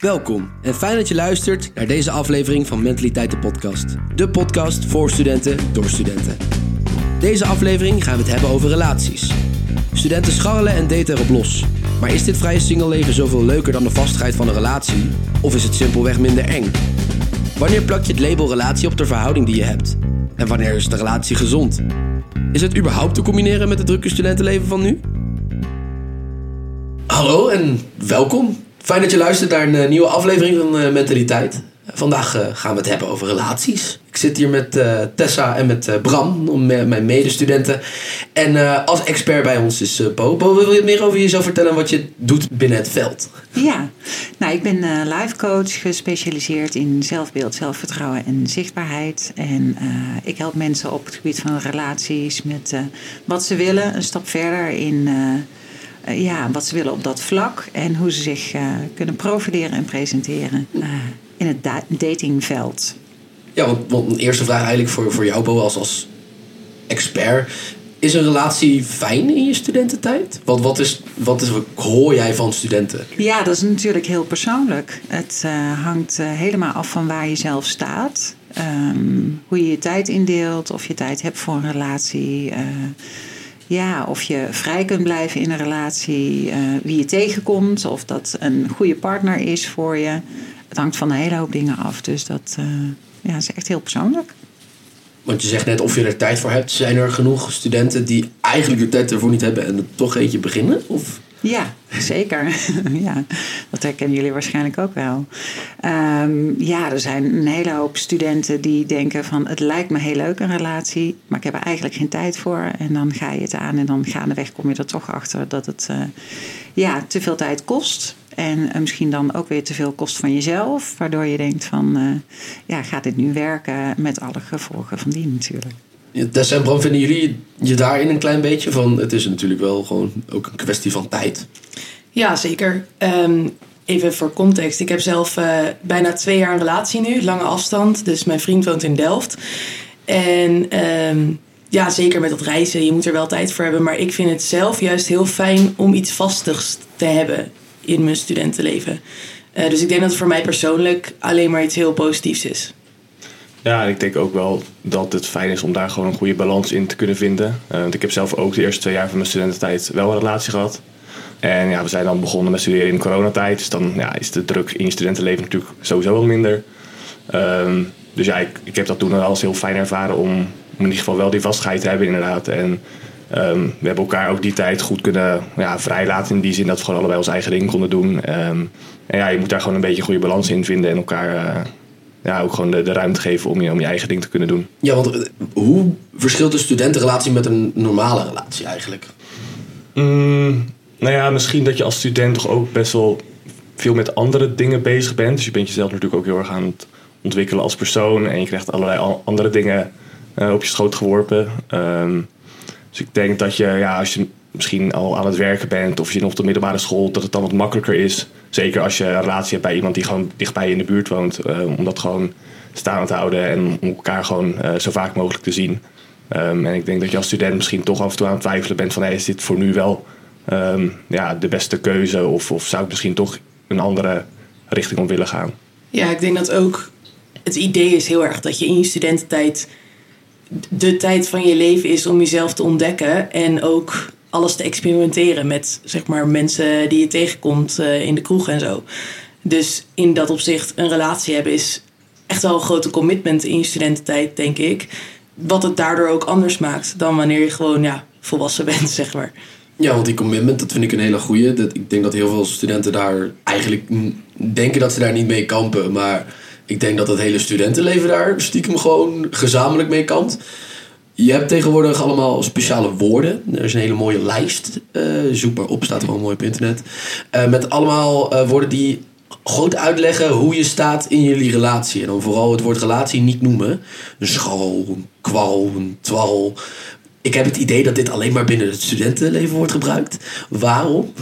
Welkom en fijn dat je luistert naar deze aflevering van Mentaliteiten Podcast. De podcast voor studenten door studenten. Deze aflevering gaan we het hebben over relaties. Studenten scharrelen en daten erop los. Maar is dit vrije singleleven zoveel leuker dan de vastigheid van een relatie? Of is het simpelweg minder eng? Wanneer plak je het label relatie op de verhouding die je hebt? En wanneer is de relatie gezond? Is het überhaupt te combineren met het drukke studentenleven van nu? Hallo en welkom. Fijn dat je luistert naar een nieuwe aflevering van Mentaliteit. Vandaag gaan we het hebben over relaties. Ik zit hier met Tessa en met Bram, mijn medestudenten. En als expert bij ons is Bo. Bo, wil je het meer over jezelf vertellen en wat je doet binnen het veld? Ja, nou, ik ben life coach, gespecialiseerd in zelfbeeld, zelfvertrouwen en zichtbaarheid. En ik help mensen op het gebied van relaties met wat ze willen, een stap verder in... wat ze willen op dat vlak en hoe ze zich kunnen profileren en presenteren in het datingveld. Ja, want een eerste vraag eigenlijk voor jou, Bo, als expert. Is een relatie fijn in je studententijd? Want wat hoor jij van studenten? Ja, dat is natuurlijk heel persoonlijk. Het hangt helemaal af van waar je zelf staat. Hoe je je tijd indeelt, of je tijd hebt voor een relatie... of je vrij kunt blijven in een relatie, wie je tegenkomt... of dat een goede partner is voor je. Het hangt van een hele hoop dingen af. Dus dat is echt heel persoonlijk. Want je zegt net of je er tijd voor hebt. Zijn er genoeg studenten die eigenlijk de tijd ervoor niet hebben... en er toch eentje beginnen? Of... Ja, zeker. Ja, dat herkennen jullie waarschijnlijk ook wel. Er zijn een hele hoop studenten die denken van... het lijkt me heel leuk een relatie, maar ik heb er eigenlijk geen tijd voor. En dan ga je het aan en dan gaandeweg kom je er toch achter... dat het te veel tijd kost. En misschien dan ook weer te veel kost van jezelf. Waardoor je denkt van, gaat dit nu werken met alle gevolgen van die natuurlijk. Tess en Bram, vinden jullie je daarin een klein beetje van... het is natuurlijk wel gewoon ook een kwestie van tijd? Ja, zeker. Even voor context. Ik heb zelf bijna 2 jaar een relatie nu, lange afstand. Dus mijn vriend woont in Delft. En zeker met dat reizen, je moet er wel tijd voor hebben. Maar ik vind het zelf juist heel fijn om iets vastigs te hebben in mijn studentenleven. Dus ik denk dat het voor mij persoonlijk alleen maar iets heel positiefs is. Ja, en ik denk ook wel dat het fijn is om daar gewoon een goede balans in te kunnen vinden. Want ik heb zelf ook de eerste 2 jaar van mijn studententijd wel een relatie gehad. En ja, we zijn dan begonnen met studeren in de coronatijd. Dus dan is de druk in je studentenleven natuurlijk sowieso wel minder. Ik heb dat toen wel als heel fijn ervaren om in ieder geval wel die vastheid te hebben inderdaad. En we hebben elkaar ook die tijd goed kunnen vrijlaten in die zin dat we gewoon allebei ons eigen ding konden doen. Je moet daar gewoon een beetje een goede balans in vinden en elkaar... ook gewoon de ruimte geven om je eigen ding te kunnen doen. Ja, want hoe verschilt een studentenrelatie met een normale relatie eigenlijk? Misschien dat je als student toch ook best wel veel met andere dingen bezig bent. Dus je bent jezelf natuurlijk ook heel erg aan het ontwikkelen als persoon. En je krijgt allerlei andere dingen op je schoot geworpen. Dus ik denk dat je, als je misschien al aan het werken bent... of je nog op de middelbare school, dat het dan wat makkelijker is... Zeker als je een relatie hebt bij iemand die gewoon dichtbij je in de buurt woont. Om dat gewoon staande te houden en om elkaar gewoon zo vaak mogelijk te zien. En ik denk dat je als student misschien toch af en toe aan het twijfelen bent van... is dit voor nu wel de beste keuze? Of zou ik misschien toch een andere richting op willen gaan? Ja, ik denk dat ook het idee is heel erg dat je in je studententijd... de tijd van je leven is om jezelf te ontdekken en ook... alles te experimenteren met zeg maar mensen die je tegenkomt in de kroeg en zo. Dus in dat opzicht een relatie hebben is echt wel een grote commitment in je studententijd, denk ik. Wat het daardoor ook anders maakt dan wanneer je gewoon volwassen bent, zeg maar. Ja, want die commitment, dat vind ik een hele goeie. Ik denk dat heel veel studenten daar eigenlijk denken dat ze daar niet mee kampen. Maar ik denk dat het hele studentenleven daar stiekem gewoon gezamenlijk mee kampt. Je hebt tegenwoordig allemaal speciale woorden. Er is een hele mooie lijst. Zoek maar op, staat gewoon mooi op internet. Met allemaal woorden die goed uitleggen hoe je staat in jullie relatie. En dan vooral het woord relatie niet noemen. Een scharrel, een kwarrel, een twarrel. Ik heb het idee dat dit alleen maar binnen het studentenleven wordt gebruikt. Waarom?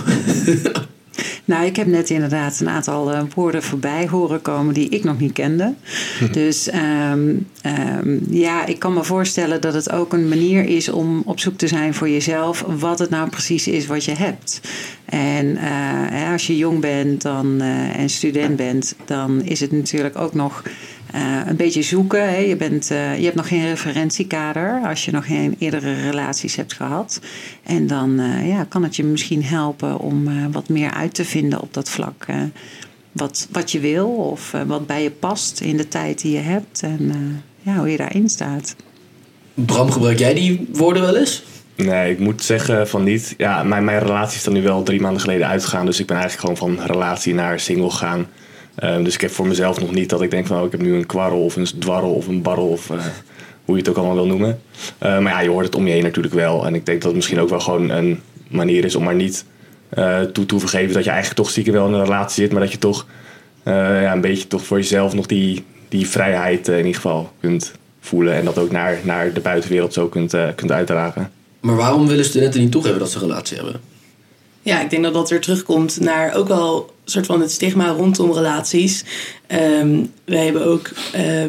Nou, ik heb net inderdaad een aantal woorden voorbij horen komen die ik nog niet kende. Dus ja, ik kan me voorstellen dat het ook een manier is om op zoek te zijn voor jezelf wat het nou precies is wat je hebt. En als je jong bent en student bent, dan is het natuurlijk ook nog een beetje zoeken. Hè. Je hebt nog geen referentiekader als je nog geen eerdere relaties hebt gehad. En dan kan het je misschien helpen om wat meer uit te vinden op dat vlak. Wat je wil of wat bij je past in de tijd die je hebt. En hoe je daarin staat. Bram, gebruik jij die woorden wel eens? Nee, ik moet zeggen van niet. Ja, mijn relatie is dan nu wel 3 maanden geleden uitgegaan. Dus ik ben eigenlijk gewoon van relatie naar single gaan. Dus ik heb voor mezelf nog niet dat ik denk van ik heb nu een kwarrel of een dwarrel of een barrel of hoe je het ook allemaal wil noemen. Maar ja, je hoort het om je heen natuurlijk wel. En ik denk dat het misschien ook wel gewoon een manier is om maar niet toe te vergeven dat je eigenlijk toch stiekem wel in een relatie zit. Maar dat je toch een beetje toch voor jezelf nog die vrijheid in ieder geval kunt voelen. En dat ook naar de buitenwereld zo kunt uitdragen. Maar waarom willen studenten niet toegeven dat ze een relatie hebben? Ja, ik denk dat dat weer terugkomt naar ook wel soort van het stigma rondom relaties. Wij hebben ook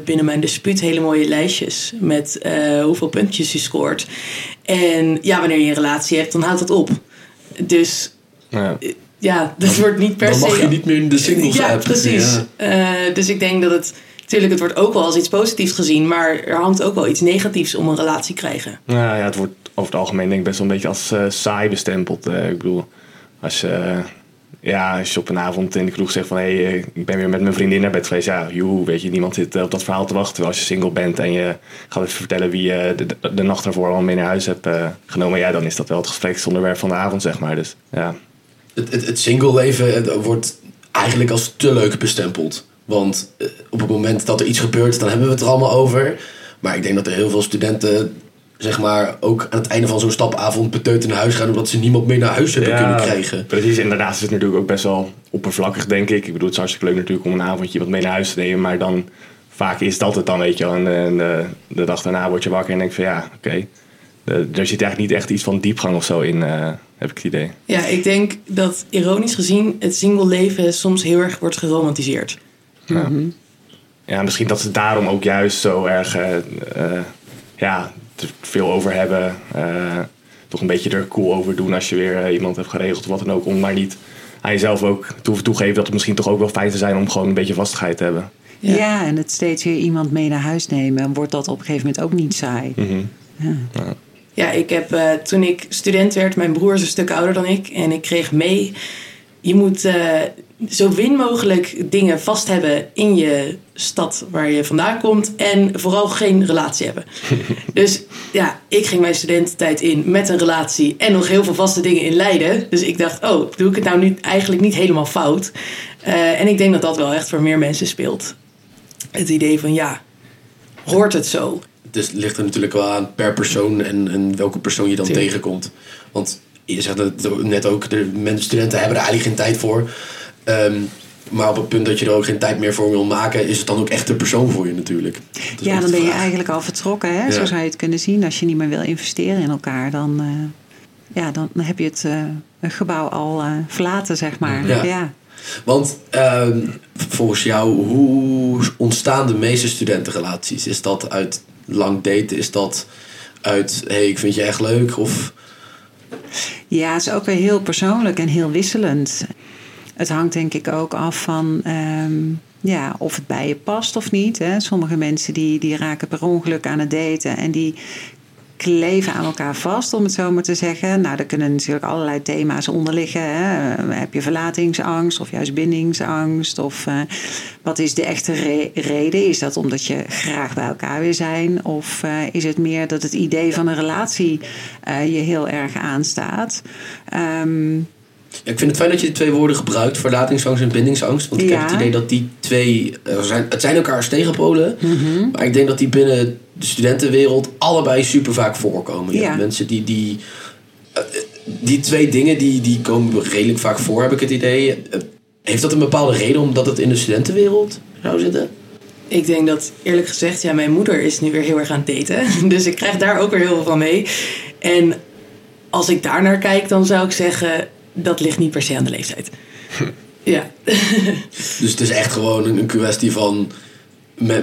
binnen mijn dispuut hele mooie lijstjes met hoeveel puntjes je scoort. En ja, wanneer je een relatie hebt, dan houdt dat op. Dus ja dat wordt niet per se... Dan mag je niet meer in de singles app. Precies. Ja. Dus ik denk dat het... Natuurlijk, het wordt ook wel als iets positiefs gezien, maar er hangt ook wel iets negatiefs om een relatie krijgen. Nou ja, het wordt over het algemeen denk ik best wel een beetje als saai bestempeld. Ik bedoel, als je op een avond in de kroeg zegt van hey, ik ben weer met mijn vriendin naar bed geweest. Ja, joehoe, weet je, niemand zit op dat verhaal te wachten. Terwijl als je single bent en je gaat even vertellen wie je de nacht ervoor allemaal mee naar huis hebt genomen. Ja, dan is dat wel het gespreksonderwerp van de avond, zeg maar. Dus, ja. Het single leven wordt eigenlijk als te leuk bestempeld. Want op het moment dat er iets gebeurt, dan hebben we het er allemaal over. Maar ik denk dat er heel veel studenten, zeg maar, ook aan het einde van zo'n stapavond beteut naar huis gaan, omdat ze niemand meer naar huis hebben kunnen krijgen. Precies, en daarnaast is het natuurlijk ook best wel oppervlakkig, denk ik. Ik bedoel, het is hartstikke leuk natuurlijk om een avondje wat mee naar huis te nemen, maar dan vaak is dat het dan, weet je wel. En de dag daarna word je wakker en denk van oké. Er zit eigenlijk niet echt iets van diepgang of zo in, heb ik het idee. Ja, ik denk dat ironisch gezien het single leven soms heel erg wordt geromantiseerd. Ja. Mm-hmm. Ja, misschien dat ze daarom ook juist zo erg er veel over hebben. Toch een beetje er cool over doen als je weer iemand hebt geregeld of wat dan ook. Om maar niet aan jezelf ook toegeven dat het misschien toch ook wel fijn te zijn om gewoon een beetje vastigheid te hebben. Ja, ja, en het steeds weer iemand mee naar huis nemen, wordt dat op een gegeven moment ook niet saai. Mm-hmm. Ja, ik heb toen ik student werd, mijn broer is een stuk ouder dan ik. En ik kreeg mee, je moet... zo min mogelijk dingen vast hebben in je stad waar je vandaan komt. En vooral geen relatie hebben. Dus ja, ik ging mijn studententijd in met een relatie. En nog heel veel vaste dingen in Leiden. Dus ik dacht, doe ik het nou nu eigenlijk niet helemaal fout? En ik denk dat dat wel echt voor meer mensen speelt. Het idee van hoort het zo? Dus ligt er natuurlijk wel aan per persoon en welke persoon je dan tegenkomt. Want je zegt het net ook, de studenten hebben er eigenlijk geen tijd voor. Maar op het punt dat je er ook geen tijd meer voor wil maken, is het dan ook echt de persoon voor je natuurlijk. Ja, dan ben je eigenlijk al vertrokken. Hè? Ja. Zo zou je het kunnen zien. Als je niet meer wil investeren in elkaar, dan heb je het gebouw al verlaten, zeg maar. Ja. Ja. Want volgens jou, hoe ontstaan de meeste studentenrelaties? Is dat uit lang daten? Is dat uit, ik vind je echt leuk? Of... Ja, het is ook weer heel persoonlijk en heel wisselend. Het hangt denk ik ook af van of het bij je past of niet. Hè. Sommige mensen die raken per ongeluk aan het daten en die kleven aan elkaar vast, om het zo maar te zeggen. Nou, daar kunnen natuurlijk allerlei thema's onder liggen. Hè. Heb je verlatingsangst of juist bindingsangst? Of wat is de echte reden? Is dat omdat je graag bij elkaar wil zijn? Of is het meer dat het idee van een relatie je heel erg aanstaat? Ja, ik vind het fijn dat je die twee woorden gebruikt, verlatingsangst en bindingsangst. Want ik heb het idee dat die twee... Het zijn elkaars tegenpolen. Mm-hmm. Maar ik denk dat die binnen de studentenwereld allebei super vaak voorkomen. Ja. Mensen die twee dingen, die komen redelijk vaak voor, heb ik het idee. Heeft dat een bepaalde reden omdat het in de studentenwereld zou zitten? Ik denk dat, eerlijk gezegd, mijn moeder is nu weer heel erg aan het daten. Dus ik krijg daar ook weer heel veel van mee. En als ik daarnaar kijk, dan zou ik zeggen... Dat ligt niet per se aan de leeftijd. Ja. Dus het is echt gewoon een kwestie van...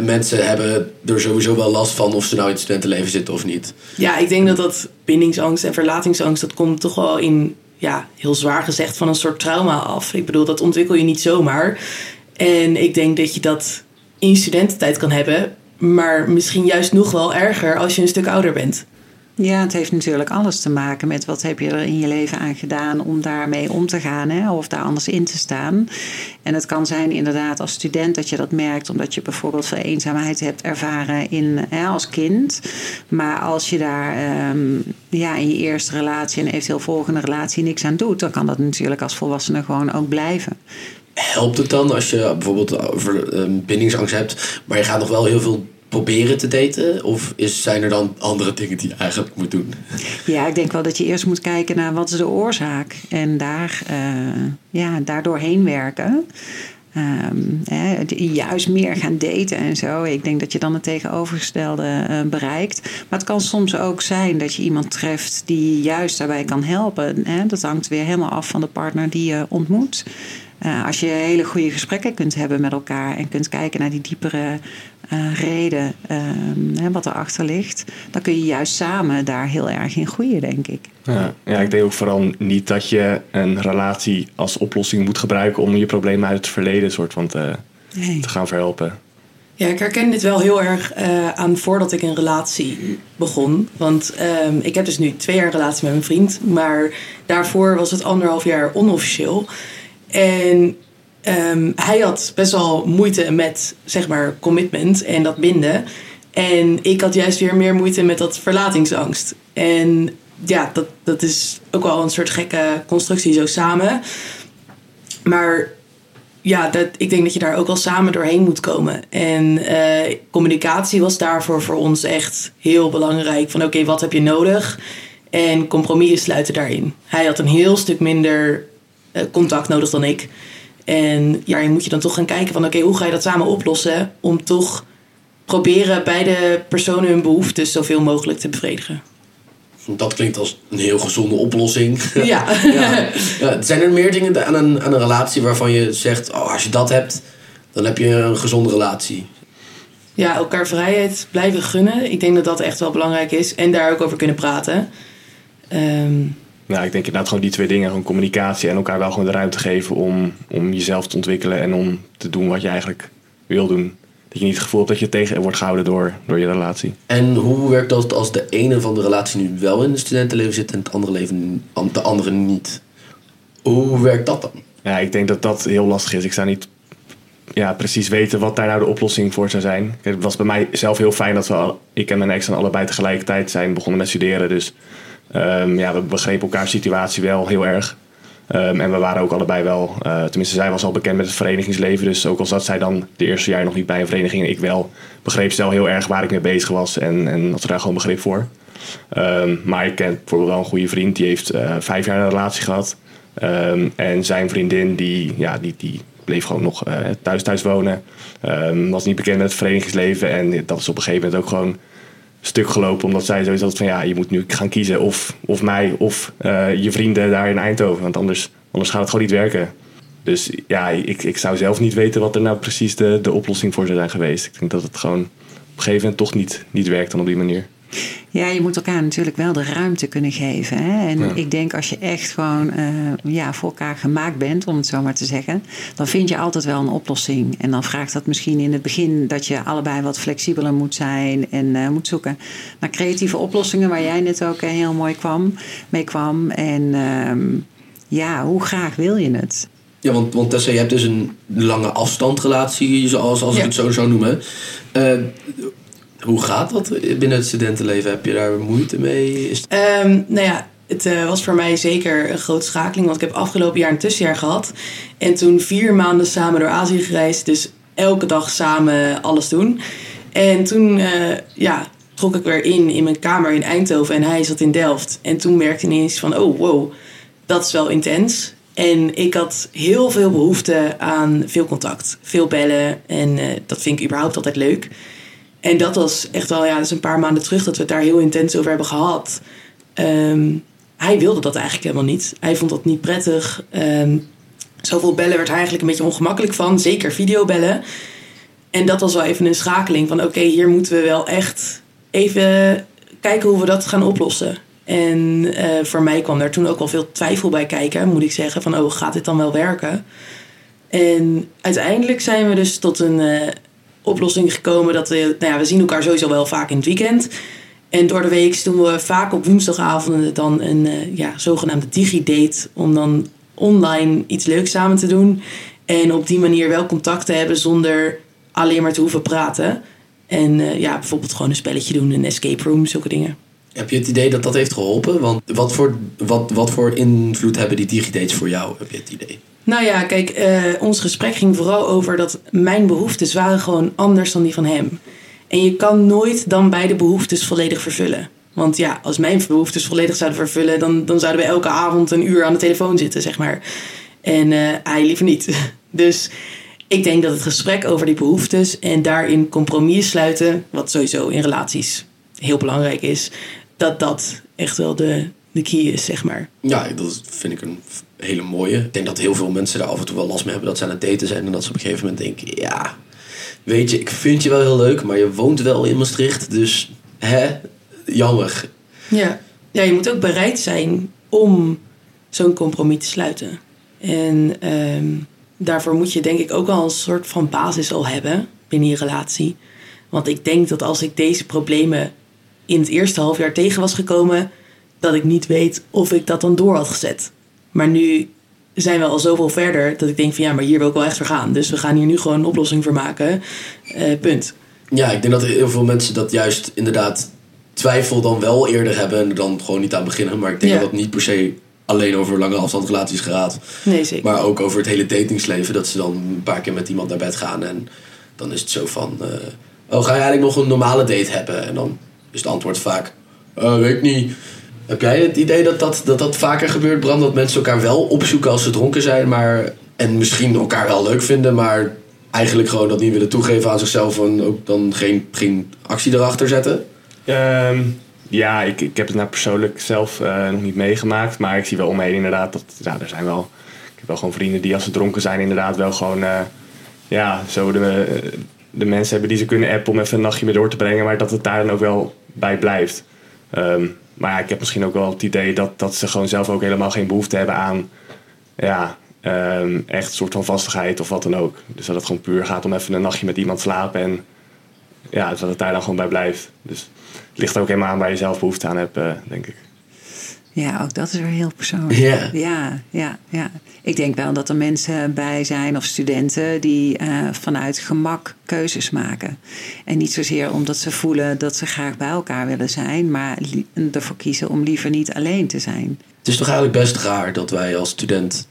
Mensen hebben er sowieso wel last van of ze nou in het studentenleven zitten of niet. Ja, ik denk dat bindingsangst en verlatingsangst... dat komt toch wel in, ja, heel zwaar gezegd, van een soort trauma af. Ik bedoel, dat ontwikkel je niet zomaar. En ik denk dat je dat in studententijd kan hebben... maar misschien juist nog wel erger als je een stuk ouder bent. Ja, het heeft natuurlijk alles te maken met wat heb je er in je leven aan gedaan om daarmee om te gaan, hè? Of daar anders in te staan. En het kan zijn inderdaad als student dat je dat merkt omdat je bijvoorbeeld veel eenzaamheid hebt ervaren als kind. Maar als je daar in je eerste relatie en eventueel volgende relatie niks aan doet, dan kan dat natuurlijk als volwassene gewoon ook blijven. Helpt het dan als je bijvoorbeeld bindingsangst hebt, maar je gaat nog wel heel veel proberen te daten? Of zijn er dan andere dingen die je eigenlijk moet doen? Ja, ik denk wel dat je eerst moet kijken naar wat is de oorzaak. En daar doorheen werken. Juist meer gaan daten en zo. Ik denk dat je dan het tegenovergestelde bereikt. Maar het kan soms ook zijn dat je iemand treft die juist daarbij kan helpen. Dat hangt weer helemaal af van de partner die je ontmoet. Als je hele goede gesprekken kunt hebben met elkaar... en kunt kijken naar die diepere reden wat erachter ligt... dan kun je juist samen daar heel erg in groeien, denk ik. Ja, ik denk ook vooral niet dat je een relatie als oplossing moet gebruiken... om je problemen uit het verleden te gaan verhelpen. Ja, ik herken dit wel heel erg aan voordat ik een relatie begon. Want ik heb dus nu 2 jaar relatie met mijn vriend... maar daarvoor was het 1,5 jaar onofficieel... En hij had best wel moeite met, zeg maar, commitment en dat binden. En ik had juist weer meer moeite met dat verlatingsangst. En ja, dat is ook wel een soort gekke constructie zo samen. Maar ja, ik denk dat je daar ook wel samen doorheen moet komen. En communicatie was daarvoor voor ons echt heel belangrijk. Van oké, wat heb je nodig? En compromissen sluiten daarin. Hij had een heel stuk minder... contact nodig dan ik. En ja, je moet je dan toch gaan kijken van... oké, hoe ga je dat samen oplossen... om toch proberen beide personen hun behoeftes... zoveel mogelijk te bevredigen. Dat klinkt als een heel gezonde oplossing. Ja. Ja. Zijn er meer dingen aan een relatie waarvan je zegt... als je dat hebt, dan heb je een gezonde relatie? Ja, elkaar vrijheid blijven gunnen. Ik denk dat dat echt wel belangrijk is. En daar ook over kunnen praten. Nou, ik denk inderdaad gewoon die 2 dingen. Gewoon communicatie en elkaar wel gewoon de ruimte geven om jezelf te ontwikkelen. En om te doen wat je eigenlijk wil doen. Dat je niet het gevoel hebt dat je tegen wordt gehouden door je relatie. En hoe werkt dat als de ene van de relatie nu wel in het studentenleven zit en de andere niet? Hoe werkt dat dan? Ja, ik denk dat heel lastig is. Ik zou niet precies weten wat daar nou de oplossing voor zou zijn. Kijk, het was bij mij zelf heel fijn dat ik en mijn ex dan allebei tegelijkertijd zijn begonnen met studeren. Dus... we begrepen elkaars situatie wel heel erg. En we waren ook allebei wel... tenminste, zij was al bekend met het verenigingsleven. Dus ook al zat zij dan de eerste jaar nog niet bij een vereniging... ik wel begreep ze wel heel erg waar ik mee bezig was. En had ze daar gewoon begrip voor. Maar ik ken bijvoorbeeld wel een goede vriend. Die heeft 5 jaar een relatie gehad. En zijn vriendin, die bleef gewoon nog thuis wonen. Was niet bekend met het verenigingsleven. En dat is op een gegeven moment ook gewoon... stuk gelopen, omdat zij zoiets had van... je moet nu gaan kiezen of mij of je vrienden daar in Eindhoven. Want anders gaat het gewoon niet werken. Dus ja, ik zou zelf niet weten wat er nou precies de oplossing voor zou zijn geweest. Ik denk dat het gewoon op een gegeven moment toch niet werkt dan op die manier. Ja, je moet elkaar natuurlijk wel de ruimte kunnen geven. Hè? En ik denk als je echt gewoon voor elkaar gemaakt bent, om het zo maar te zeggen, dan vind je altijd wel een oplossing. En dan vraagt dat misschien in het begin dat je allebei wat flexibeler moet zijn en moet zoeken naar creatieve oplossingen, waar jij net ook heel mooi mee kwam. En hoe graag wil je het? Ja, want Tessa, je hebt dus een lange afstandrelatie, zoals ik het zo zou noemen. Hoe gaat dat binnen het studentenleven? Heb je daar moeite mee? Het was voor mij zeker een grote schakeling. Want ik heb afgelopen jaar een tussenjaar gehad. En toen 4 maanden samen door Azië gereisd. Dus elke dag samen alles doen. En toen trok ik weer in mijn kamer in Eindhoven. En hij zat in Delft. En toen merkte ik ineens van, oh wow, dat is wel intens. En ik had heel veel behoefte aan veel contact. Veel bellen. En dat vind ik überhaupt altijd leuk. En dat was echt wel, dat is een paar maanden terug... dat we het daar heel intens over hebben gehad. Hij wilde dat eigenlijk helemaal niet. Hij vond dat niet prettig. Zoveel bellen werd hij eigenlijk een beetje ongemakkelijk van. Zeker videobellen. En dat was wel even een schakeling van oké, hier moeten we wel echt even kijken hoe we dat gaan oplossen. En voor mij kwam daar toen ook wel veel twijfel bij kijken, moet ik zeggen. Van gaat dit dan wel werken? En uiteindelijk zijn we dus tot een oplossing gekomen dat we zien elkaar sowieso wel vaak in het weekend. En door de week doen we vaak op woensdagavonden dan een zogenaamde digidate om dan online iets leuks samen te doen. En op die manier wel contact te hebben zonder alleen maar te hoeven praten. En bijvoorbeeld gewoon een spelletje doen, een escape room, zulke dingen. Heb je het idee dat heeft geholpen? Want wat voor invloed hebben die digidates voor jou, heb je het idee? Nou ja, kijk, ons gesprek ging vooral over dat mijn behoeftes waren gewoon anders dan die van hem. En je kan nooit dan beide behoeftes volledig vervullen. Want ja, als mijn behoeftes volledig zouden vervullen, dan zouden we elke avond een uur aan de telefoon zitten, zeg maar. En hij liever niet. Dus ik denk dat het gesprek over die behoeftes en daarin compromis sluiten, wat sowieso in relaties heel belangrijk is, dat echt wel de key is, zeg maar. Ja, dat vind ik een hele mooie. Ik denk dat heel veel mensen daar af en toe wel last mee hebben dat ze aan het daten zijn en dat ze op een gegeven moment denken, ja, weet je, ik vind je wel heel leuk, maar je woont wel in Maastricht, dus jammer. Ja, je moet ook bereid zijn om zo'n compromis te sluiten. En daarvoor moet je denk ik ook al een soort van basis al hebben binnen je relatie. Want ik denk dat als ik deze problemen in het eerste half jaar tegen was gekomen, dat ik niet weet of ik dat dan door had gezet. Maar nu zijn we al zoveel verder dat ik denk van ja, maar hier wil ik wel echt voor gaan. Dus we gaan hier nu gewoon een oplossing voor maken. Punt. Ja, ik denk dat heel veel mensen dat juist inderdaad twijfel dan wel eerder hebben en er dan gewoon niet aan beginnen. Maar ik denk dat niet per se alleen over lange afstandsrelaties gaat. Nee, zeker. Maar ook over het hele datingsleven. Dat ze dan een paar keer met iemand naar bed gaan en dan is het zo van ga je eigenlijk nog een normale date hebben? En dan is het antwoord vaak weet ik niet. Heb jij het idee dat vaker gebeurt, Bram? Dat mensen elkaar wel opzoeken als ze dronken zijn, maar en misschien elkaar wel leuk vinden, maar eigenlijk gewoon dat niet willen toegeven aan zichzelf en ook dan geen actie erachter zetten? Ik heb het nou persoonlijk zelf nog niet meegemaakt, maar ik zie wel omheen inderdaad dat er zijn wel. Ik heb wel gewoon vrienden die als ze dronken zijn inderdaad wel gewoon zo de mensen hebben die ze kunnen appen om even een nachtje mee door te brengen, maar dat het daar dan ook wel bij blijft. Maar ik heb misschien ook wel het idee dat ze gewoon zelf ook helemaal geen behoefte hebben aan echt een soort van vastigheid of wat dan ook. Dus dat het gewoon puur gaat om even een nachtje met iemand slapen en dat het daar dan gewoon bij blijft. Dus het ligt ook helemaal aan waar je zelf behoefte aan hebt, denk ik. Ja, ook dat is weer heel persoonlijk. Yeah. Ja. Ik denk wel dat er mensen bij zijn of studenten die vanuit gemak keuzes maken. En niet zozeer omdat ze voelen dat ze graag bij elkaar willen zijn, maar ervoor kiezen om liever niet alleen te zijn. Het is toch eigenlijk best raar dat wij als student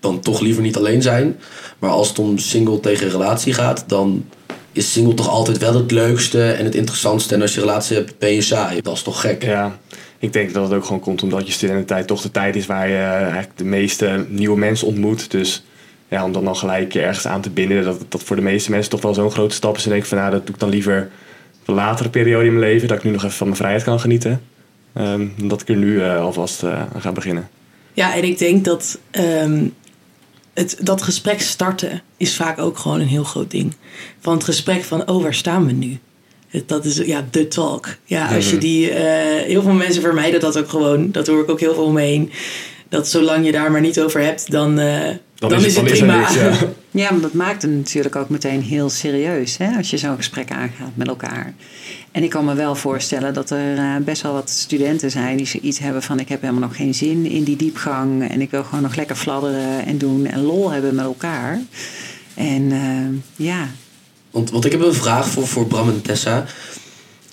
dan toch liever niet alleen zijn. Maar als het om single tegen relatie gaat, dan is single toch altijd wel het leukste en het interessantste. En als je relatie hebt, ben je saai. Dat is toch gek? Ja. Ik denk dat het ook gewoon komt omdat je studententijd toch de tijd is waar je eigenlijk de meeste nieuwe mensen ontmoet. Dus ja, om dan gelijk je ergens aan te binden, dat voor de meeste mensen toch wel zo'n grote stap is. En denk ik van dat doe ik dan liever een latere periode in mijn leven, dat ik nu nog even van mijn vrijheid kan genieten. Dat ik er nu alvast aan ga beginnen. Ja, en ik denk dat dat gesprek starten is vaak ook gewoon een heel groot ding. Van het gesprek van, waar staan we nu? Dat is de talk. Ja, als je die heel veel mensen vermijden dat ook gewoon. Dat hoor ik ook heel veel omheen. Dat zolang je daar maar niet over hebt, dan is het prima. Ja, maar dat maakt het natuurlijk ook meteen heel serieus, hè, als je zo'n gesprek aangaat met elkaar. En ik kan me wel voorstellen dat er best wel wat studenten zijn die zoiets hebben van, ik heb helemaal nog geen zin in die diepgang en ik wil gewoon nog lekker fladderen en doen en lol hebben met elkaar. En Want ik heb een vraag voor Bram en Tessa.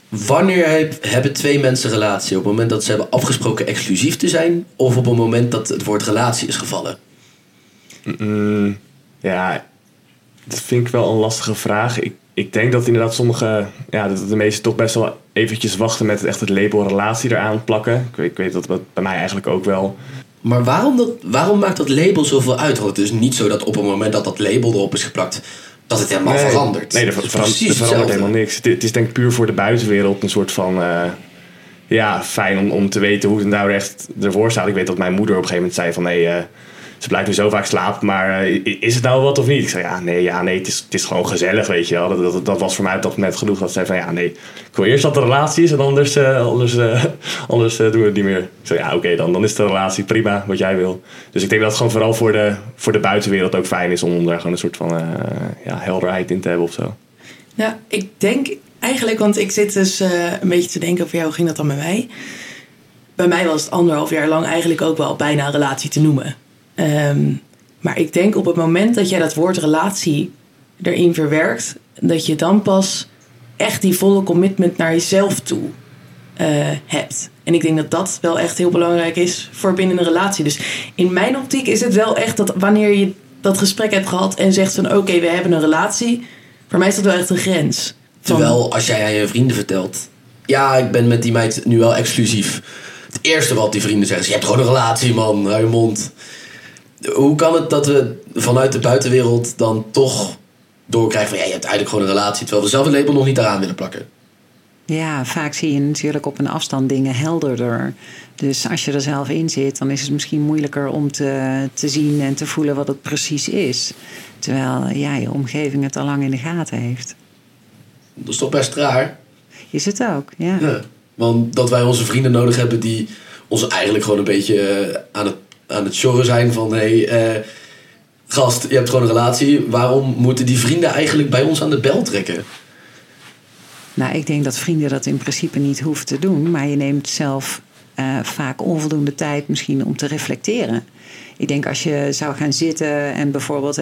Wanneer hebben twee mensen relatie? Op het moment dat ze hebben afgesproken exclusief te zijn? Of op het moment dat het woord relatie is gevallen? Dat vind ik wel een lastige vraag. Ik denk dat inderdaad sommige, dat de meesten toch best wel eventjes wachten met echt het label relatie eraan plakken. Ik weet dat bij mij eigenlijk ook wel. Maar waarom maakt dat label zoveel uit? Want het is niet zo dat op het moment dat label erop is geplakt, dat het helemaal verandert. Nee, er verandert helemaal niks. Het is denk ik puur voor de buitenwereld een soort van fijn om te weten hoe het nou echt ervoor staat. Ik weet dat mijn moeder op een gegeven moment zei van nee, ze blijkt nu zo vaak slaapt, maar is het nou wat of niet? Ik zei, ja, nee, het is gewoon gezellig, weet je wel. Dat was voor mij op dat moment genoeg. Dat zei van, ja, nee, ik wil eerst dat er relatie is en anders doen we het niet meer. Ik zei, ja, oké, dan is de relatie prima, wat jij wil. Dus ik denk dat het gewoon vooral voor de buitenwereld ook fijn is om daar gewoon een soort van helderheid in te hebben of zo. Nou, ik denk eigenlijk, want ik zit dus een beetje te denken over jou, hoe ging dat dan bij mij? Bij mij was het 1,5 jaar lang eigenlijk ook wel bijna een relatie te noemen. Maar ik denk op het moment dat jij dat woord relatie erin verwerkt, dat je dan pas echt die volle commitment naar jezelf toe hebt. En ik denk dat dat wel echt heel belangrijk is voor binnen een relatie. Dus in mijn optiek is het wel echt dat wanneer je dat gesprek hebt gehad en zegt van oké, we hebben een relatie, voor mij is dat wel echt een grens. Terwijl als jij aan je vrienden vertelt, ja, ik ben met die meid nu wel exclusief. Het eerste wat die vrienden zeggen is, je hebt gewoon een relatie, man, hou je mond. Hoe kan het dat we vanuit de buitenwereld dan toch doorkrijgen van, ja, je hebt eigenlijk gewoon een relatie, terwijl we zelf het label nog niet daaraan willen plakken? Ja, vaak zie je natuurlijk op een afstand dingen helderder. Dus als je er zelf in zit, dan is het misschien moeilijker om te zien en te voelen wat het precies is. Terwijl ja, je omgeving het al lang in de gaten heeft. Dat is toch best raar? Is het ook, ja. Want dat wij onze vrienden nodig hebben die ons eigenlijk gewoon een beetje aan het sjorren zijn van, hey, gast, je hebt gewoon een relatie. Waarom moeten die vrienden eigenlijk bij ons aan de bel trekken? Nou, ik denk dat vrienden dat in principe niet hoeven te doen. Maar je neemt zelf vaak onvoldoende tijd misschien om te reflecteren. Ik denk als je zou gaan zitten en bijvoorbeeld,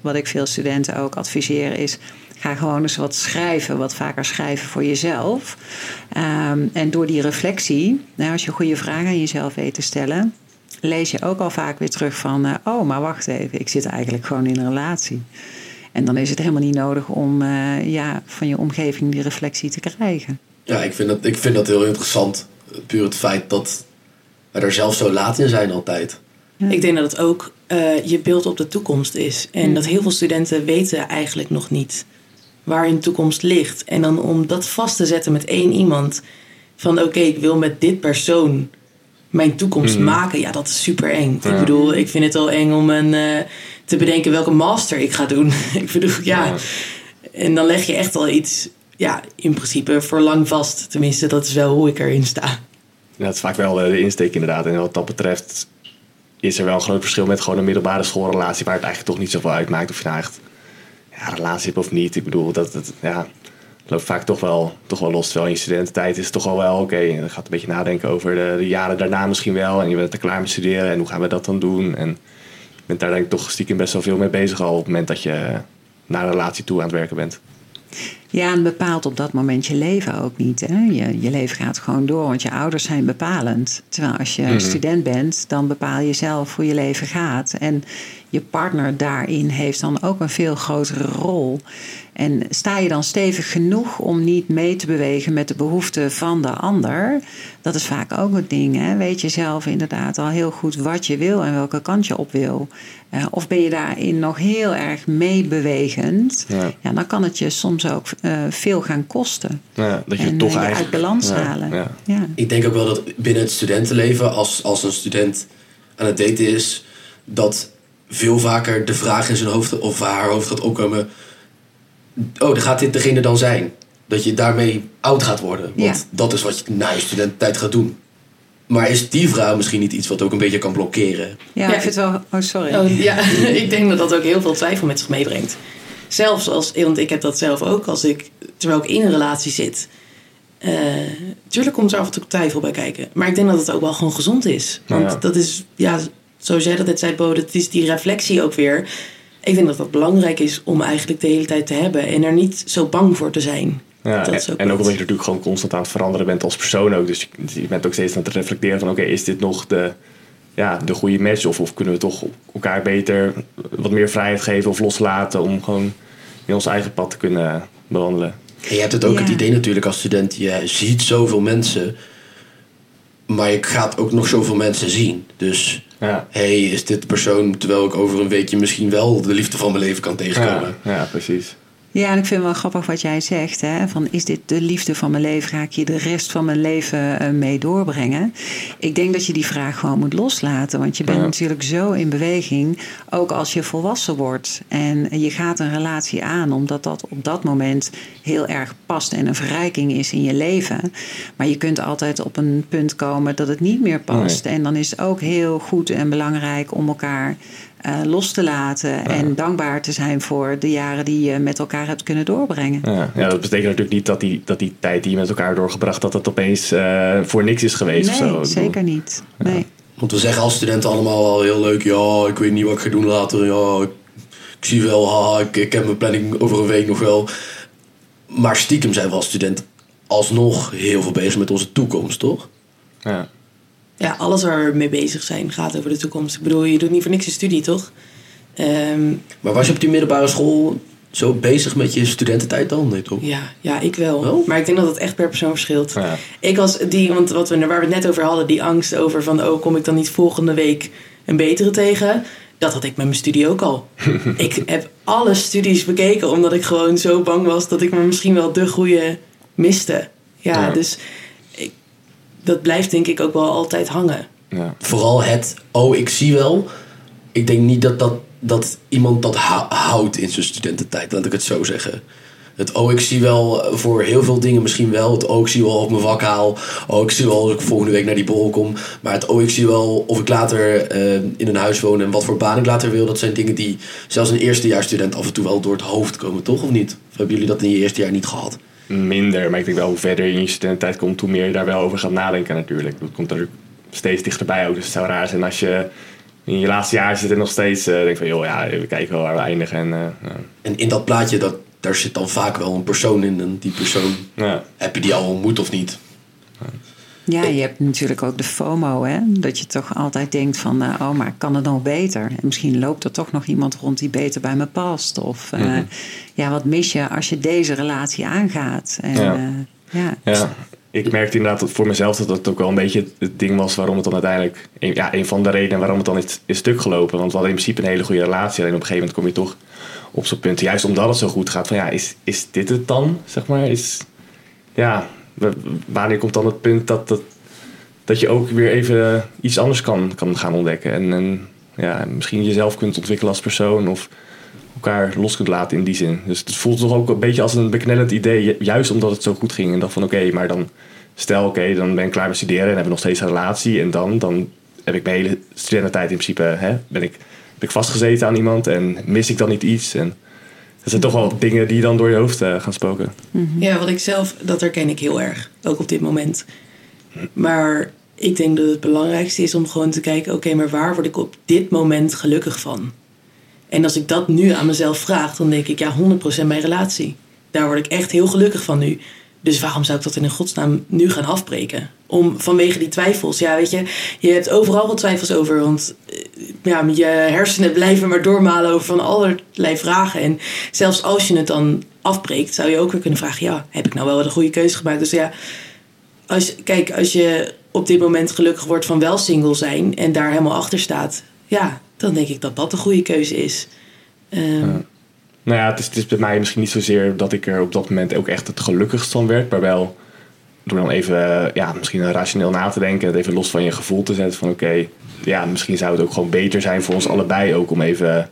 wat ik veel studenten ook adviseer is, ga gewoon eens wat schrijven, wat vaker schrijven voor jezelf. En door die reflectie, als je goede vragen aan jezelf weet te stellen, lees je ook al vaak weer terug van, maar wacht even, ik zit eigenlijk gewoon in een relatie. En dan is het helemaal niet nodig om van je omgeving die reflectie te krijgen. Ja, ik vind dat heel interessant. Puur het feit dat we er zelf zo laat in zijn altijd. Ja. Ik denk dat het ook je beeld op de toekomst is. En dat heel veel studenten weten eigenlijk nog niet waar hun toekomst ligt. En dan om dat vast te zetten met één iemand. Van oké, ik wil met dit persoon mijn toekomst maken. Ja, dat is super eng. Ja. Ik bedoel, ik vind het al eng om te bedenken welke master ik ga doen. Ik bedoel, ja. En dan leg je echt al iets, ja, in principe voor lang vast. Tenminste, dat is wel hoe ik erin sta. Ja, dat is vaak wel de insteek inderdaad. En wat dat betreft is er wel een groot verschil met gewoon een middelbare schoolrelatie, waar het eigenlijk toch niet zoveel uitmaakt of je nou echt een relatie hebt of niet. Ik bedoel, dat loopt vaak toch wel los. Terwijl in studententijd is het toch al wel oké. Je gaat een beetje nadenken over de jaren daarna misschien wel. En je bent er klaar mee studeren en hoe gaan we dat dan doen? En je bent daar denk ik toch stiekem best wel veel mee bezig al op het moment dat je naar een relatie toe aan het werken bent. Ja, en bepaalt op dat moment je leven ook niet. Hè? Je leven gaat gewoon door, want je ouders zijn bepalend. Terwijl als je student bent, dan bepaal je zelf hoe je leven gaat. En je partner daarin heeft dan ook een veel grotere rol. En sta je dan stevig genoeg om niet mee te bewegen met de behoeften van de ander? Dat is vaak ook het ding. Hè? Weet je zelf inderdaad al heel goed wat je wil en welke kant je op wil? Of ben je daarin nog heel erg meebewegend? Ja, dan kan het je soms ook veel gaan kosten. Ja, dat je en, toch eigenlijk uit balans halen. Ja. Ik denk ook wel dat binnen het studentenleven, als een student aan het daten is, dat veel vaker de vraag in zijn hoofd of haar hoofd gaat opkomen, oh, gaat dit degene dan zijn? Dat je daarmee oud gaat worden. Want dat is wat je na je studententijd gaat doen. Maar is die vrouw misschien niet iets wat ook een beetje kan blokkeren? Ja, ik vind het wel. Oh, sorry. Oh, ja, ik denk dat dat ook heel veel twijfel met zich meebrengt. Zelfs als, want ik heb dat zelf ook, terwijl ik in een relatie zit. Tuurlijk komt er af en toe twijfel bij kijken. Maar ik denk dat het ook wel gewoon gezond is. Want dat is, zoals jij dat net zei, Bo, dat is die reflectie ook weer. Ik denk dat dat belangrijk is om eigenlijk de hele tijd te hebben. En er niet zo bang voor te zijn. Ja, dat is ook en ook omdat je natuurlijk gewoon constant aan het veranderen bent als persoon ook. Dus je bent ook steeds aan het reflecteren van oké, is dit nog de goede match? Of kunnen we toch elkaar beter wat meer vrijheid geven of loslaten om gewoon in ons eigen pad te kunnen bewandelen? En je hebt het ook het idee natuurlijk als student, je ziet zoveel mensen, maar je gaat ook nog zoveel mensen zien. Dus hey, is dit de persoon terwijl ik over een weekje misschien wel de liefde van mijn leven kan tegenkomen? Ja, precies. Ja, en ik vind het wel grappig wat jij zegt. Hè? Van, is dit de liefde van mijn leven? Ga ik hier de rest van mijn leven mee doorbrengen? Ik denk dat je die vraag gewoon moet loslaten. Want je bent natuurlijk zo in beweging. Ook als je volwassen wordt. En je gaat een relatie aan. Omdat dat op dat moment heel erg past. En een verrijking is in je leven. Maar je kunt altijd op een punt komen dat het niet meer past. Nee. En dan is het ook heel goed en belangrijk om elkaar los te laten en dankbaar te zijn voor de jaren die je met elkaar hebt kunnen doorbrengen. Ja, dat betekent natuurlijk niet dat die tijd die je met elkaar doorgebracht, dat dat opeens voor niks is geweest. Nee, of zo. Zeker niet. Nee. Ja. Want we zeggen als studenten allemaal al heel leuk, ja, ik weet niet wat ik ga doen later, ja, ik zie wel, haha, ik heb mijn planning over een week nog wel. Maar stiekem zijn we als student alsnog heel veel bezig met onze toekomst, toch? Ja. Ja, alles waar we mee bezig zijn gaat over de toekomst. Ik bedoel, je doet niet voor niks een studie, toch? Maar was je op die middelbare school zo bezig met je studententijd dan? Nee, toch? Ja, ik wel. Oh. Maar ik denk dat het echt per persoon verschilt. Ja. Ik was want waar we het net over hadden, die angst over van, oh, kom ik dan niet volgende week een betere tegen? Dat had ik met mijn studie ook al. Ik heb alle studies bekeken, omdat ik gewoon zo bang was dat ik maar misschien wel de goede miste. Ja. Dus dat blijft denk ik ook wel altijd hangen. Ja. Vooral het, oh, ik zie wel. Ik denk niet dat iemand dat houdt in zijn studententijd. Laat ik het zo zeggen. Het, oh, ik zie wel voor heel veel dingen misschien wel. Het, oh, ik zie wel of ik mijn vak haal. Oh, ik zie wel als ik volgende week naar die borrel kom. Maar het, oh, ik zie wel of ik later in een huis woon en wat voor baan ik later wil. Dat zijn dingen die zelfs een eerstejaarsstudent af en toe wel door het hoofd komen, toch? Of niet? Of hebben jullie dat in je eerste jaar niet gehad? Minder, maar ik denk wel hoe verder je in je studententijd komt, hoe meer je daar wel over gaat nadenken natuurlijk. Dat komt er steeds dichterbij ook, dus het zou raar zijn als je in je laatste jaar zit en nog steeds denkt van, joh, ja, we kijken wel waar we eindigen. En in dat plaatje, daar zit dan vaak wel een persoon in en die persoon, heb je die al ontmoet of niet? Ja. Ja, je hebt natuurlijk ook de FOMO, hè? Dat je toch altijd denkt van, oh, maar kan het nog beter? En misschien loopt er toch nog iemand rond die beter bij me past. Of wat mis je als je deze relatie aangaat? En, ik merkte inderdaad voor mezelf dat dat ook wel een beetje het ding was waarom het dan uiteindelijk, een van de redenen waarom het dan is stuk gelopen. Want we hadden in principe een hele goede relatie. Alleen op een gegeven moment kom je toch op zo'n punt, juist omdat het zo goed gaat, van ja, is dit het dan? Zeg maar, wanneer komt dan het punt dat je ook weer even iets anders kan gaan ontdekken? En misschien jezelf kunt ontwikkelen als persoon of elkaar los kunt laten in die zin. Dus het voelt toch ook een beetje als een beknellend idee, juist omdat het zo goed ging. En dacht van oké, maar dan dan ben ik klaar met studeren en heb ik nog steeds een relatie. En dan heb ik mijn hele studententijd in principe, ben ik vastgezeten aan iemand en mis ik dan niet iets? En dat zijn toch wel dingen die dan door je hoofd gaan spoken. Ja, wat ik zelf, dat herken ik heel erg. Ook op dit moment. Maar ik denk dat het belangrijkste is om gewoon te kijken, oké, maar waar word ik op dit moment gelukkig van? En als ik dat nu aan mezelf vraag, dan denk ik, 100% mijn relatie. Daar word ik echt heel gelukkig van nu. Dus waarom zou ik dat in godsnaam nu gaan afbreken? Vanwege die twijfels. Ja, weet je hebt overal wel twijfels over. Want je hersenen blijven maar doormalen over van allerlei vragen. En zelfs als je het dan afbreekt, zou je ook weer kunnen vragen, heb ik nou wel de goede keuze gemaakt? Dus als je op dit moment gelukkig wordt van wel single zijn en daar helemaal achter staat, dan denk ik dat dat de goede keuze is. Nou ja, het is bij mij misschien niet zozeer dat ik er op dat moment ook echt het gelukkigst van werd. Maar wel door dan even misschien rationeel na te denken. Het even los van je gevoel te zetten. Van oké, misschien zou het ook gewoon beter zijn voor ons allebei. Ook om even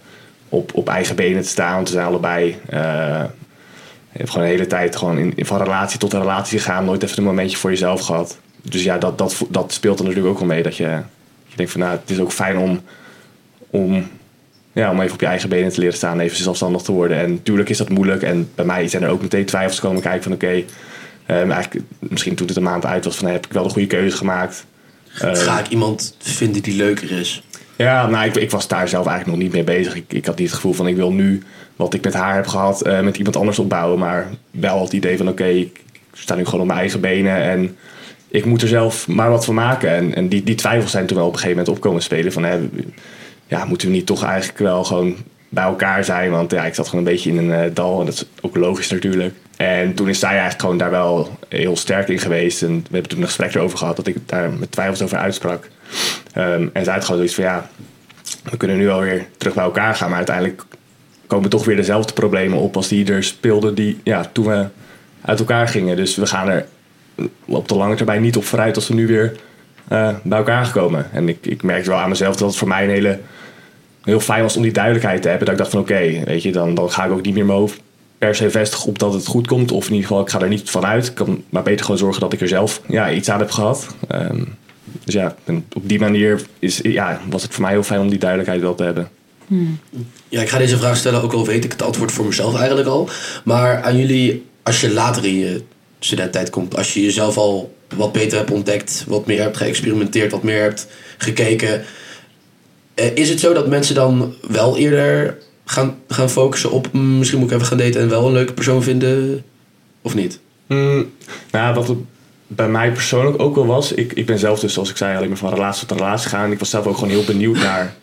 op eigen benen te staan. Want we zijn allebei gewoon de hele tijd gewoon van relatie tot relatie gegaan. Nooit even een momentje voor jezelf gehad. Dus dat speelt er natuurlijk ook al mee. Dat je denkt van het is ook fijn om even op je eigen benen te leren staan, even zelfstandig te worden. En natuurlijk is dat moeilijk. En bij mij zijn er ook meteen twijfels komen kijken van misschien toen het een maand uit was van heb ik wel de goede keuze gemaakt. Ga ik iemand vinden die leuker is? Ja, ik was daar zelf eigenlijk nog niet mee bezig. Ik had niet het gevoel van ik wil nu wat ik met haar heb gehad met iemand anders opbouwen. Maar wel het idee van ik sta nu gewoon op mijn eigen benen en ik moet er zelf maar wat van maken. En die twijfels zijn toen wel op een gegeven moment opkomen spelen van moeten we niet toch eigenlijk wel gewoon bij elkaar zijn? Want ik zat gewoon een beetje in een dal. En dat is ook logisch natuurlijk. En toen is zij eigenlijk gewoon daar wel heel sterk in geweest. En we hebben toen een gesprek erover gehad dat ik daar met twijfels over uitsprak. En zij had gewoon zoiets van we kunnen nu alweer terug bij elkaar gaan. Maar uiteindelijk komen toch weer dezelfde problemen op als die er speelden toen we uit elkaar gingen. Dus we gaan er op de lange termijn niet op vooruit als we nu weer bij elkaar gekomen. En ik merkte wel aan mezelf dat het voor mij heel fijn was om die duidelijkheid te hebben. Dat ik dacht van weet je, dan ga ik ook niet meer mijn hoofd per se vestigen op dat het goed komt. Of in ieder geval, ik ga er niet van uit. Ik kan maar beter gewoon zorgen dat ik er zelf iets aan heb gehad. En op die manier was het voor mij heel fijn om die duidelijkheid wel te hebben. Ja, ik ga deze vraag stellen, ook al weet ik het antwoord voor mezelf eigenlijk al. Maar aan jullie, als je later in je studententijd komt, als je jezelf al wat beter hebt ontdekt, wat meer hebt geëxperimenteerd, wat meer hebt gekeken, is het zo dat mensen dan wel eerder gaan focussen op misschien moet ik even gaan daten en wel een leuke persoon vinden of niet? Wat het bij mij persoonlijk ook wel was, ik ben zelf dus, zoals ik zei, alleen maar van relatie tot relatie gaan. En ik was zelf ook gewoon heel benieuwd naar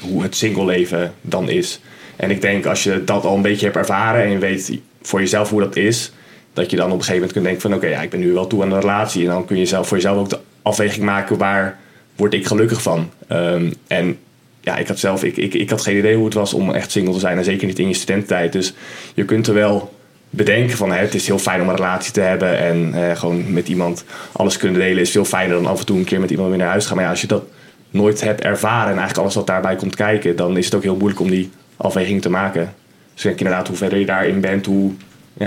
hoe het single leven dan is. En ik denk, als je dat al een beetje hebt ervaren en je weet voor jezelf hoe dat is, dat je dan op een gegeven moment kunt denken van ik ben nu wel toe aan een relatie. En dan kun je zelf voor jezelf ook de afweging maken, waar word ik gelukkig van? Ik had zelf ik had geen idee hoe het was om echt single te zijn. En zeker niet in je studententijd. Dus je kunt er wel bedenken van het is heel fijn om een relatie te hebben. En gewoon met iemand alles kunnen delen is veel fijner dan af en toe een keer met iemand weer naar huis gaan. Maar als je dat nooit hebt ervaren en eigenlijk alles wat daarbij komt kijken, dan is het ook heel moeilijk om die afweging te maken. Dus ik denk inderdaad, hoe verder je daarin bent, hoe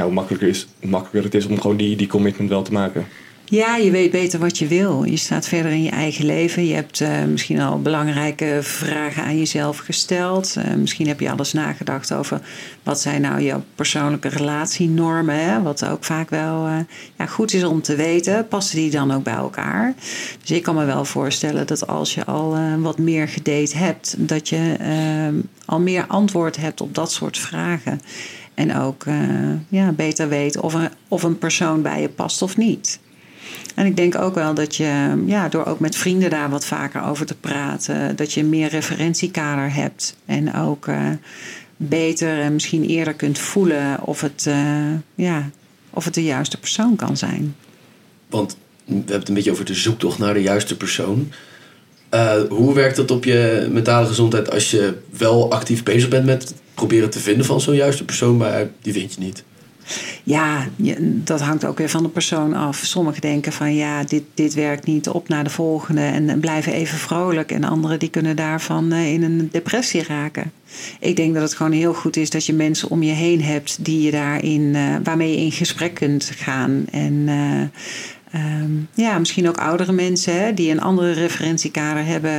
makkelijker het is om gewoon die commitment wel te maken. Ja, je weet beter wat je wil. Je staat verder in je eigen leven. Je hebt misschien al belangrijke vragen aan jezelf gesteld. Misschien heb je alles nagedacht over wat zijn nou jouw persoonlijke relatienormen. Hè? Wat ook vaak wel goed is om te weten. Passen die dan ook bij elkaar? Dus ik kan me wel voorstellen dat als je al wat meer gedate hebt, dat je al meer antwoord hebt op dat soort vragen. En ook beter weet of een persoon bij je past of niet. En ik denk ook wel dat je door ook met vrienden daar wat vaker over te praten, dat je meer referentiekader hebt. En ook beter en misschien eerder kunt voelen of het de juiste persoon kan zijn. Want we hebben het een beetje over de zoektocht naar de juiste persoon. Hoe werkt dat op je mentale gezondheid als je wel actief bezig bent met proberen te vinden van zo'n juiste persoon, maar die vind je niet? Ja, dat hangt ook weer van de persoon af. Sommigen denken van dit werkt niet, op naar de volgende en blijven even vrolijk. En anderen die kunnen daarvan in een depressie raken. Ik denk dat het gewoon heel goed is dat je mensen om je heen hebt die je waarmee je in gesprek kunt gaan. En misschien ook oudere mensen die een andere referentiekader hebben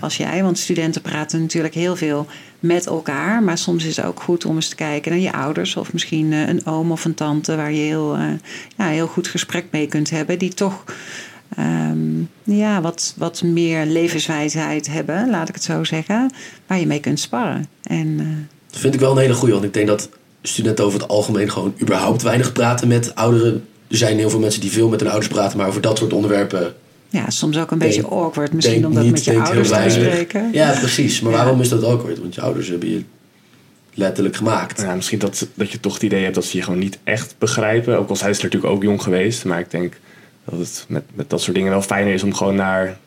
als jij. Want studenten praten natuurlijk heel veel met elkaar. Maar soms is het ook goed om eens te kijken naar je ouders. Of misschien een oom of een tante waar je heel goed gesprek mee kunt hebben. Die toch wat meer levenswijsheid hebben, laat ik het zo zeggen. Waar je mee kunt sparren. Dat vind ik wel een hele goeie. Want ik denk dat studenten over het algemeen gewoon überhaupt weinig praten met ouderen. Er zijn heel veel mensen die veel met hun ouders praten, maar over dat soort onderwerpen. Ja, soms ook een beetje awkward. Misschien omdat met je ouders te spreken. Ja, precies. Maar waarom is dat awkward? Want je ouders hebben je letterlijk gemaakt. Ja, misschien dat je toch het idee hebt dat ze je gewoon niet echt begrijpen. Ook al zijn ze natuurlijk ook jong geweest. Maar ik denk dat het met dat soort dingen wel fijner is om gewoon naar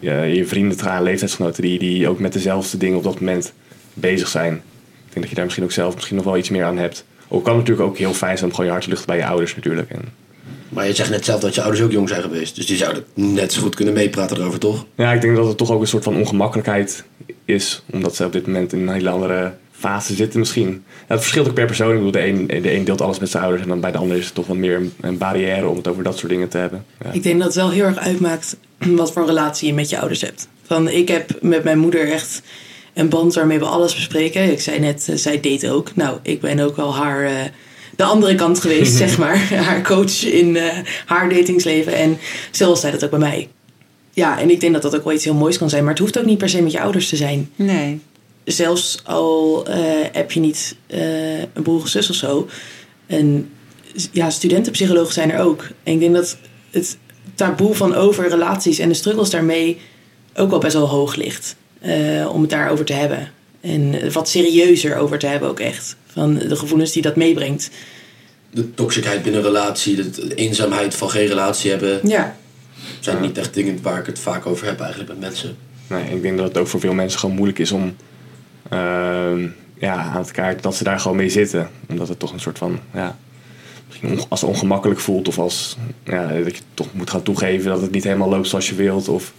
je vrienden te gaan, leeftijdsgenoten die ook met dezelfde dingen op dat moment bezig zijn. Ik denk dat je daar misschien ook zelf nog wel iets meer aan hebt. Ook kan natuurlijk ook heel fijn zijn om gewoon je hart te luchten bij je ouders natuurlijk. Maar je zegt net zelf dat je ouders ook jong zijn geweest. Dus die zouden net zo goed kunnen meepraten erover, toch? Ja, ik denk dat het toch ook een soort van ongemakkelijkheid is. Omdat ze op dit moment in een hele andere fase zitten misschien. Ja, het verschilt ook per persoon. Ik bedoel, de een deelt alles met zijn ouders. En dan bij de ander is het toch wat meer een barrière om het over dat soort dingen te hebben. Ja. Ik denk dat het wel heel erg uitmaakt wat voor een relatie je met je ouders hebt. Ik heb met mijn moeder echt een band waarmee we alles bespreken. Ik zei net, zij date ook. Nou, ik ben ook wel haar de andere kant geweest, zeg maar. Haar coach in haar datingsleven. En zelfs zei dat ook bij mij. Ja, en ik denk dat dat ook wel iets heel moois kan zijn. Maar het hoeft ook niet per se met je ouders te zijn. Nee. Zelfs al heb je niet een broer of zus of zo. En ja, studentenpsychologen zijn er ook. En ik denk dat het taboe van over relaties en de struggles daarmee ook wel best wel hoog ligt. Om het daarover te hebben. En wat serieuzer over te hebben ook echt. Van de gevoelens die dat meebrengt. De toxiciteit binnen een relatie. De eenzaamheid van geen relatie hebben. Ja. Zijn niet echt dingen waar ik het vaak over heb eigenlijk met mensen. Nee, ik denk dat het ook voor veel mensen gewoon moeilijk is om aan het kaart dat ze daar gewoon mee zitten. Omdat het toch een soort van, misschien als ongemakkelijk voelt of als dat je toch moet gaan toegeven dat het niet helemaal loopt zoals je wilt of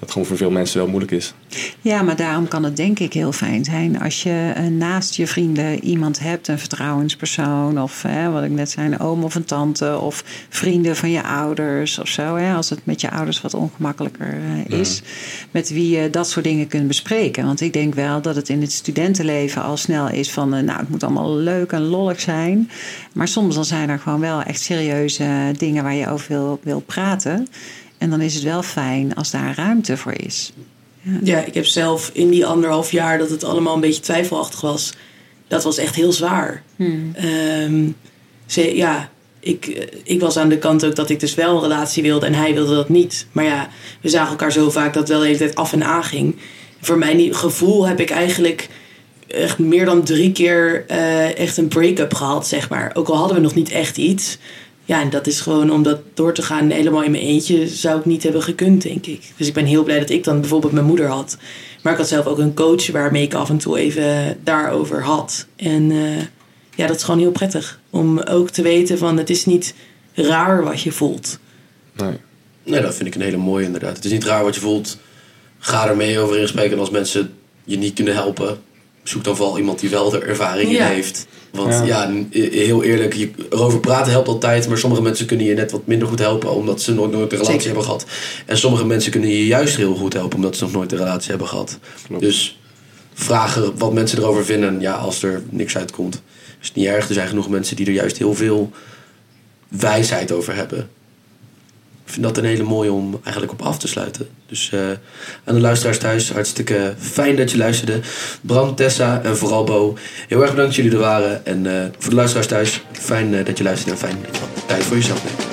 dat gewoon voor veel mensen wel moeilijk is. Ja, maar daarom kan het denk ik heel fijn zijn als je naast je vrienden iemand hebt, een vertrouwenspersoon of wat ik net zei, een oom of een tante of vrienden van je ouders of zo. Hè, als het met je ouders wat ongemakkelijker is, met wie je dat soort dingen kunt bespreken. Want ik denk wel dat het in het studentenleven al snel is van, het moet allemaal leuk en lollig zijn. Maar soms dan zijn er gewoon wel echt serieuze dingen waar je over wil praten. En dan is het wel fijn als daar ruimte voor is. Ja, ik heb zelf in die 1,5 jaar dat het allemaal een beetje twijfelachtig was. Dat was echt heel zwaar. Ik was aan de kant ook dat ik dus wel een relatie wilde en hij wilde dat niet. Maar ja, we zagen elkaar zo vaak dat het wel de hele tijd af en aan ging. Voor mijn gevoel heb ik eigenlijk echt meer dan 3 keer echt een break-up gehad, zeg maar. Ook al hadden we nog niet echt iets. Ja, en dat is gewoon om dat door te gaan helemaal in mijn eentje zou ik niet hebben gekund, denk ik. Dus ik ben heel blij dat ik dan bijvoorbeeld mijn moeder had. Maar ik had zelf ook een coach waarmee ik af en toe even daarover had. En dat is gewoon heel prettig. Om ook te weten van het is niet raar wat je voelt. Nee, dat vind ik een hele mooie inderdaad. Het is niet raar wat je voelt. Ga er mee over in spreken. En als mensen je niet kunnen helpen, zoek dan vooral iemand die wel de ervaring in heeft. Want heel eerlijk, erover praten helpt altijd. Maar sommige mensen kunnen je net wat minder goed helpen, omdat ze nooit de relatie hebben gehad. En sommige mensen kunnen je juist heel goed helpen, omdat ze nog nooit de relatie hebben gehad. Klopt. Dus vragen wat mensen erover vinden. Ja, als er niks uitkomt, is het niet erg. Er zijn genoeg mensen die er juist heel veel wijsheid over hebben. Ik vind dat een hele mooie om eigenlijk op af te sluiten. Dus aan de luisteraars thuis, hartstikke fijn dat je luisterde. Bram, Tessa en vooral Bo, heel erg bedankt dat jullie er waren. En voor de luisteraars thuis, fijn dat je luisterde en fijn dat je tijd voor jezelf neemt.